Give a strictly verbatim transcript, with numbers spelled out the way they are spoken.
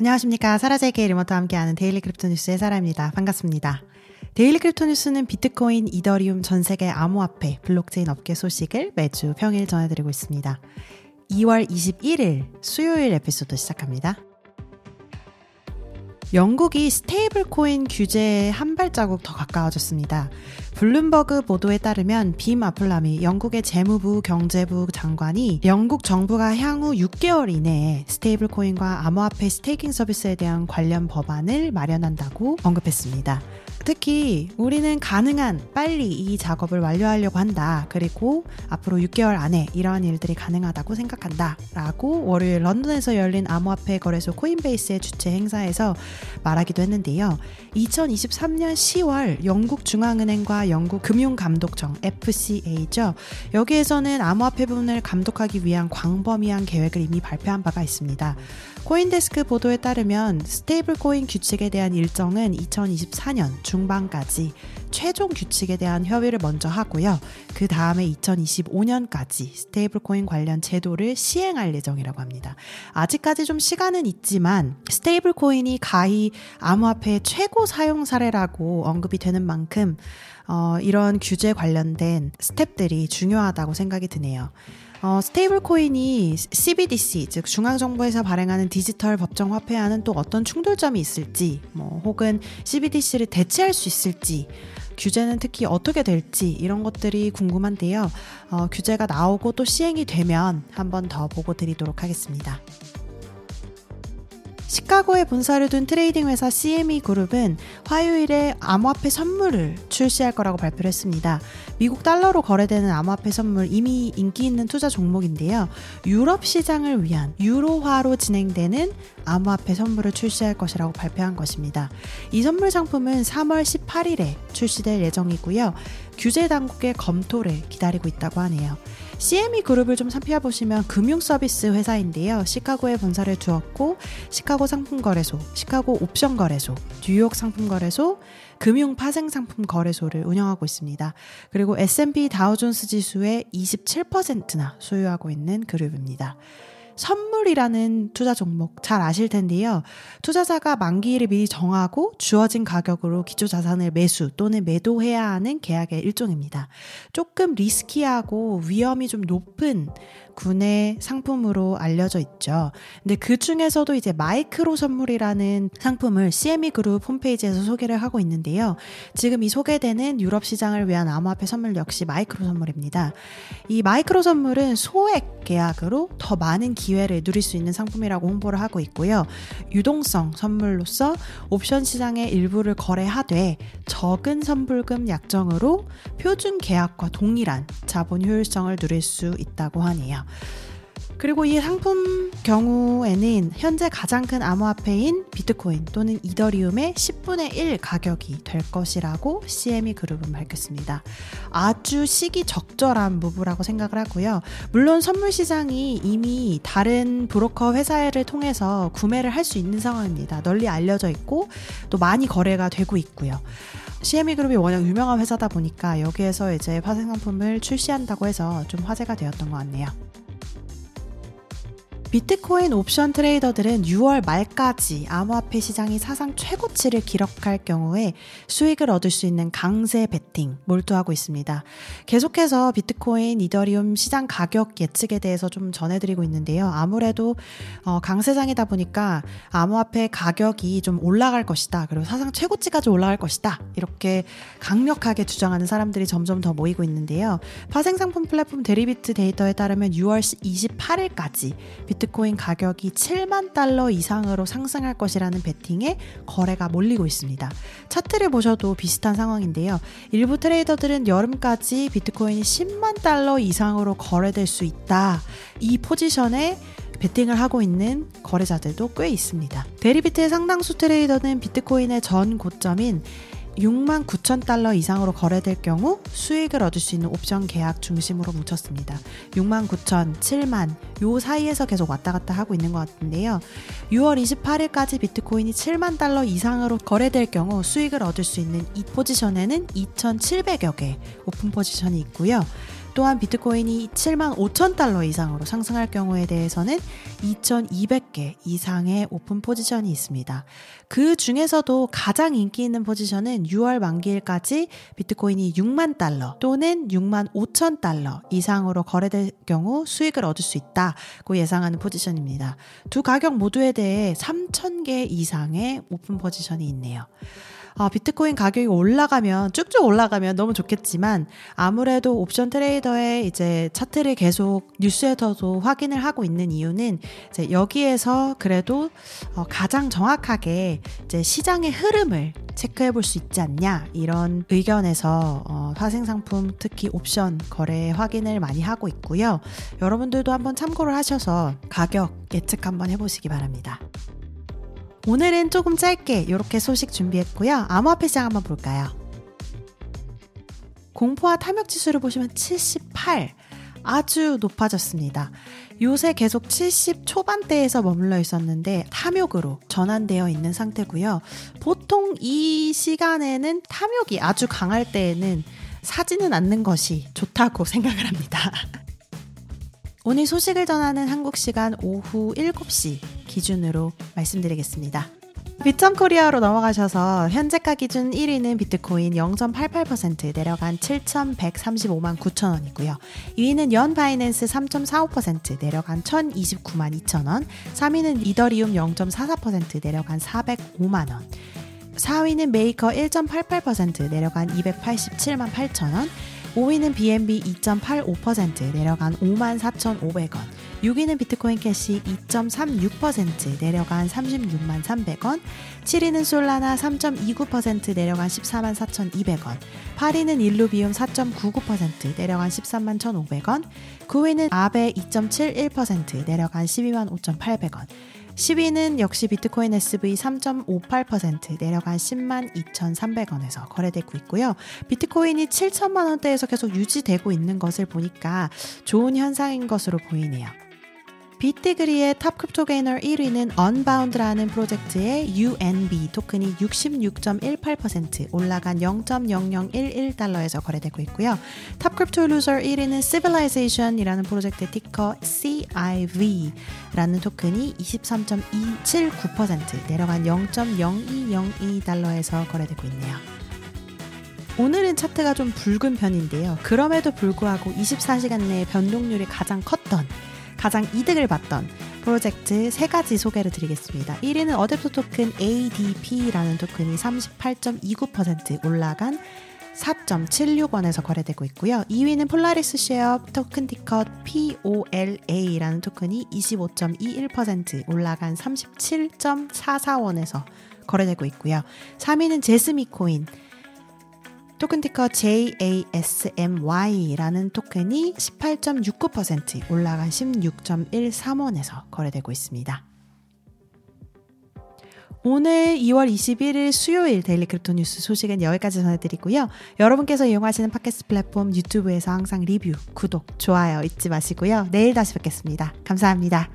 안녕하십니까. 사라제이케이 리모트와 함께하는 데일리 크립토 뉴스의 사라입니다. 반갑습니다. 데일리 크립토 뉴스는 비트코인, 이더리움, 전세계 암호화폐, 블록체인 업계 소식을 매주 평일 전해드리고 있습니다. 이월 이십일일 수요일 에피소드 시작합니다. 영국이 스테이블 코인 규제에 한 발자국 더 가까워졌습니다. 블룸버그 보도에 따르면 빔 아플라미 영국의 재무부 경제부 장관이 영국 정부가 향후 육 개월 이내에 스테이블 코인과 암호화폐 스테이킹 서비스에 대한 관련 법안을 마련한다고 언급했습니다. 특히 우리는 가능한 빨리 이 작업을 완료하려고 한다. 그리고 앞으로 육 개월 안에 이러한 일들이 가능하다고 생각한다. 라고 월요일 런던에서 열린 암호화폐 거래소 코인베이스의 주최 행사에서 말하기도 했는데요. 이천이십삼년 시월 영국 중앙은행과 영국 금융감독청 에프씨에이죠. 여기에서는 암호화폐 부분을 감독하기 위한 광범위한 계획을 이미 발표한 바가 있습니다. 코인데스크 보도에 따르면 스테이블 코인 규칙에 대한 일정은 이천이십사년 중반까지 최종 규칙에 대한 협의를 먼저 하고요. 그 다음에 이천이십오년까지 스테이블 코인 관련 제도를 시행할 예정이라고 합니다. 아직까지 좀 시간은 있지만 스테이블 코인이 가히 암호화폐의 최고 사용 사례라고 언급이 되는 만큼 어, 이런 규제 관련된 스텝들이 중요하다고 생각이 드네요. 어, 스테이블 코인이 씨비디씨, 즉 중앙정부에서 발행하는 디지털 법정 화폐와는 또 어떤 충돌점이 있을지, 뭐 혹은 씨비디씨를 대체할 수 있을지, 규제는 특히 어떻게 될지 이런 것들이 궁금한데요. 어, 규제가 나오고 또 시행이 되면 한 번 더 보고 드리도록 하겠습니다. 시카고에 본사를 둔 트레이딩 회사 씨엠이 그룹은 화요일에 암호화폐 선물을 출시할 거라고 발표를 했습니다. 미국 달러로 거래되는 암호화폐 선물 이미 인기 있는 투자 종목인데요. 유럽 시장을 위한 유로화로 진행되는 암호화폐 선물을 출시할 것이라고 발표한 것입니다. 이 선물 상품은 삼월 십팔일에 출시될 예정이고요. 규제 당국의 검토를 기다리고 있다고 하네요. 씨엠이 그룹을 좀 살펴보시면 금융서비스 회사인데요. 시카고에 본사를 두었고 시카고 상품거래소, 시카고 옵션거래소, 뉴욕 상품거래소, 금융파생상품거래소를 운영하고 있습니다. 그리고 에스앤피 다우존스 지수의 이십칠 퍼센트나 소유하고 있는 그룹입니다. 선물이라는 투자 종목 잘 아실 텐데요. 투자자가 만기일을 미리 정하고 주어진 가격으로 기초자산을 매수 또는 매도해야 하는 계약의 일종입니다. 조금 리스키하고 위험이 좀 높은 군의 상품으로 알려져 있죠. 근데 그 중에서도 이제 마이크로 선물이라는 상품을 씨엠이 그룹 홈페이지에서 소개를 하고 있는데요. 지금 이 소개되는 유럽 시장을 위한 암호화폐 선물 역시 마이크로 선물입니다. 이 마이크로 선물은 소액 계약으로 더 많은 기회를 누릴 수 있는 상품이라고 홍보를 하고 있고요. 유동성 선물로서 옵션 시장의 일부를 거래하되 적은 선불금 약정으로 표준 계약과 동일한 자본 효율성을 누릴 수 있다고 하네요. 그리고 이 상품 경우에는 현재 가장 큰 암호화폐인 비트코인 또는 이더리움의 십분의 일 가격이 될 것이라고 씨엠이 그룹은 밝혔습니다. 아주 시기 적절한 무브라고 생각을 하고요. 물론 선물 시장이 이미 다른 브로커 회사를 통해서 구매를 할 수 있는 상황입니다. 널리 알려져 있고 또 많이 거래가 되고 있고요. 씨엠이 그룹이 워낙 유명한 회사다 보니까 여기에서 이제 파생상품을 출시한다고 해서 좀 화제가 되었던 것 같네요. 비트코인 옵션 트레이더들은 유월 말까지 암호화폐 시장이 사상 최고치를 기록할 경우에 수익을 얻을 수 있는 강세 베팅 몰두하고 있습니다. 계속해서 비트코인, 이더리움 시장 가격 예측에 대해서 좀 전해드리고 있는데요. 아무래도 어, 강세장이다 보니까 암호화폐 가격이 좀 올라갈 것이다. 그리고 사상 최고치까지 올라갈 것이다. 이렇게 강력하게 주장하는 사람들이 점점 더 모이고 있는데요. 파생상품 플랫폼 데리비트 데이터에 따르면 유월 이십팔일까지 비트 비트코인 가격이 칠만 달러 이상으로 상승할 것이라는 베팅에 거래가 몰리고 있습니다. 차트를 보셔도 비슷한 상황인데요. 일부 트레이더들은 여름까지 비트코인이 십만 달러 이상으로 거래될 수 있다. 이 포지션에 베팅을 하고 있는 거래자들도 꽤 있습니다. 데리비트의 상당수 트레이더는 비트코인의 전 고점인 육만 구천 달러 이상으로 거래될 경우 수익을 얻을 수 있는 옵션 계약 중심으로 뭉쳤습니다. 육만 구천, 칠만 요 사이에서 계속 왔다 갔다 하고 있는 것 같은데요. 유월 이십팔일까지 비트코인이 칠만 달러 이상으로 거래될 경우 수익을 얻을 수 있는 이 포지션에는 이천칠백여 개 오픈 포지션이 있고요. 또한 비트코인이 칠만 오천 달러 이상으로 상승할 경우에 대해서는 이천이백 개 이상의 오픈 포지션이 있습니다. 그 중에서도 가장 인기 있는 포지션은 유월 만기일까지 비트코인이 육만 달러 또는 육만 오천 달러 이상으로 거래될 경우 수익을 얻을 수 있다고 예상하는 포지션입니다. 두 가격 모두에 대해 삼천 개 이상의 오픈 포지션이 있네요. 아, 비트코인 가격이 올라가면 쭉쭉 올라가면 너무 좋겠지만 아무래도 옵션 트레이더의 이제 차트를 계속 뉴스에서도 확인을 하고 있는 이유는 이제 여기에서 그래도 어, 가장 정확하게 이제 시장의 흐름을 체크해 볼 수 있지 않냐 이런 의견에서 어, 화생상품 특히 옵션 거래 확인을 많이 하고 있고요. 여러분들도 한번 참고를 하셔서 가격 예측 한번 해보시기 바랍니다. 오늘은 조금 짧게 이렇게 소식 준비했고요. 암호화폐 시장 한번 볼까요? 공포와 탐욕지수를 보시면 칠십팔, 아주 높아졌습니다. 요새 계속 칠십 초반대에서 머물러 있었는데 탐욕으로 전환되어 있는 상태고요. 보통 이 시간에는 탐욕이 아주 강할 때에는 사지는 않는 것이 좋다고 생각을 합니다. 오늘 소식을 전하는 한국 시간 오후 일곱 시 기준으로 말씀드리겠습니다. 비트코리아로 넘어가셔서 현재가 기준 일 위는 비트코인 영 점 팔팔 퍼센트 내려간 칠천백삼십오만 구천 원이고요. 이 위는 연 바이낸스 삼 점 사오 퍼센트 내려간 천이십구만 이천 원, 삼 위는 이더리움 영 점 사사 퍼센트 내려간 사백오만 원, 사 위는 메이커 일 점 팔팔 퍼센트 내려간 이백팔십칠만 팔천 원, 오 위는 비엔비 이 점 팔오 퍼센트 내려간 오만 사천오백 원, 육 위는 비트코인 캐시 이 점 삼육 퍼센트 내려간 삼십육만 삼백 원, 칠 위는 솔라나 삼 점 이구 퍼센트 내려간 십사만 사천이백 원, 팔 위는 일루비움 사 점 구구 퍼센트 내려간 십삼만 천오백 원, 구 위는 아베 이 점 칠일 퍼센트 내려간 십이만 오천팔백 원, 십 위는 역시 비트코인 에스브이 삼 점 오팔 퍼센트 내려간 십만 이천삼백 원에서 거래되고 있고요. 비트코인이 칠천만 원대에서 계속 유지되고 있는 것을 보니까 좋은 현상인 것으로 보이네요. 비트그리의 탑 크립토 게이너 일 위는 언바운드라는 프로젝트의 유엔비 토큰이 육십육 점 일팔 퍼센트 올라간 영 점 영영일일 달러에서 거래되고 있고요. 탑 크립토 루저 일 위는 시빌라이제이션이라는 프로젝트의 티커 씨아이브이라는 토큰이 이십삼 점 이칠구 퍼센트 내려간 영 점 영이영이 달러에서 거래되고 있네요. 오늘은 차트가 좀 붉은 편인데요. 그럼에도 불구하고 이십사 시간 내에 변동률이 가장 컸던 가장 이득을 봤던 프로젝트 세 가지 소개를 드리겠습니다. 일 위는 어댑터 토큰 에이디피라는 토큰이 삼십팔 점 이구 퍼센트 올라간 사 점 칠육 원에서 거래되고 있고요. 이 위는 폴라리스 쉐어 토큰 티커 폴라라는 토큰이 이십오 점 이일 퍼센트 올라간 삼십칠 점 사사 원에서 거래되고 있고요. 삼 위는 제스미 코인 토큰 티커 제이에이에스엠와이라는 토큰이 십팔 점 육구 퍼센트 올라간 십육 점 일삼 원에서 거래되고 있습니다. 오늘 이월 이십일일 수요일 데일리 크립토 뉴스 소식은 여기까지 전해드리고요. 여러분께서 이용하시는 팟캐스트 플랫폼 유튜브에서 항상 리뷰, 구독, 좋아요 잊지 마시고요. 내일 다시 뵙겠습니다. 감사합니다.